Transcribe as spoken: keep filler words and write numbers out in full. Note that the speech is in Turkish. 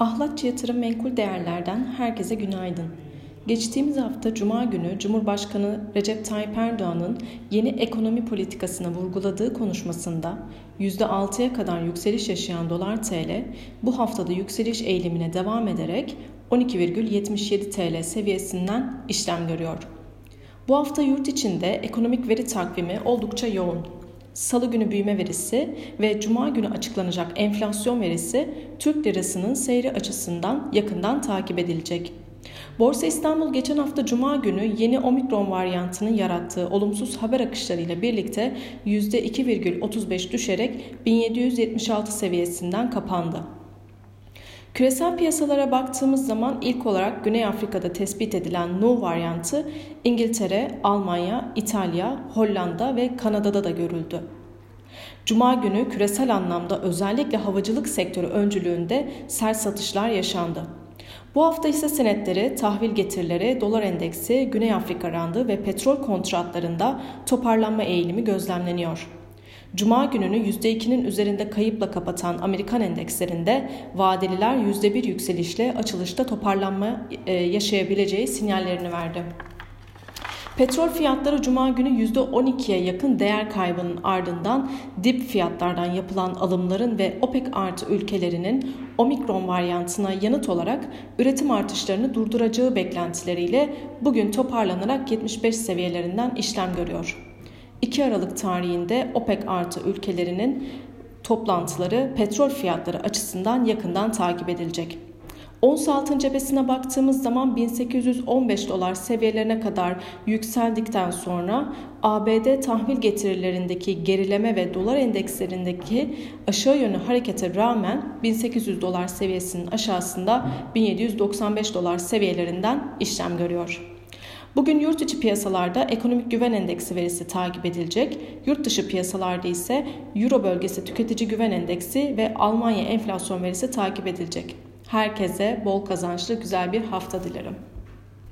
Ahlatçı Yatırım Menkul Değerler'den herkese günaydın. Geçtiğimiz hafta Cuma günü Cumhurbaşkanı Recep Tayyip Erdoğan'ın yeni ekonomi politikasını vurguladığı konuşmasında yüzde altıya kadar yükseliş yaşayan dolar T L bu haftada yükseliş eğilimine devam ederek on iki virgül yetmiş yedi TL seviyesinden işlem görüyor. Bu hafta yurt içinde ekonomik veri takvimi oldukça yoğun. Salı günü büyüme verisi ve Cuma günü açıklanacak enflasyon verisi Türk lirasının seyri açısından yakından takip edilecek. Borsa İstanbul geçen hafta Cuma günü yeni omikron varyantının yarattığı olumsuz haber akışlarıyla birlikte yüzde iki virgül otuz beş düşerek bin yedi yüz yetmiş altı seviyesinden kapandı. Küresel piyasalara baktığımız zaman ilk olarak Güney Afrika'da tespit edilen Nu varyantı İngiltere, Almanya, İtalya, Hollanda ve Kanada'da da görüldü. Cuma günü küresel anlamda özellikle havacılık sektörü öncülüğünde sert satışlar yaşandı. Bu hafta hisse senetleri, tahvil getirileri, dolar endeksi, Güney Afrika randı ve petrol kontratlarında toparlanma eğilimi gözlemleniyor. Cuma gününü yüzde ikinin üzerinde kayıpla kapatan Amerikan endekslerinde vadeliler yüzde bir yükselişle açılışta toparlanma yaşayabileceği sinyallerini verdi. Petrol fiyatları Cuma günü yüzde on ikiye yakın değer kaybının ardından dip fiyatlardan yapılan alımların ve OPEC artı ülkelerinin omikron varyantına yanıt olarak üretim artışlarını durduracağı beklentileriyle bugün toparlanarak yetmiş beş seviyelerinden işlem görüyor. iki Aralık tarihinde OPEC artı ülkelerinin toplantıları petrol fiyatları açısından yakından takip edilecek. Ons altın cephesine baktığımız zaman bin sekiz yüz on beş dolar seviyelerine kadar yükseldikten sonra A B D tahvil getirilerindeki gerileme ve dolar endekslerindeki aşağı yönlü harekete rağmen bin sekiz yüz dolar seviyesinin aşağısında bin yedi yüz doksan beş dolar seviyelerinden işlem görüyor. Bugün yurt içi piyasalarda ekonomik güven endeksi verisi takip edilecek, yurt dışı piyasalarda ise Euro bölgesi tüketici güven endeksi ve Almanya enflasyon verisi takip edilecek. Herkese bol kazançlı güzel bir hafta dilerim.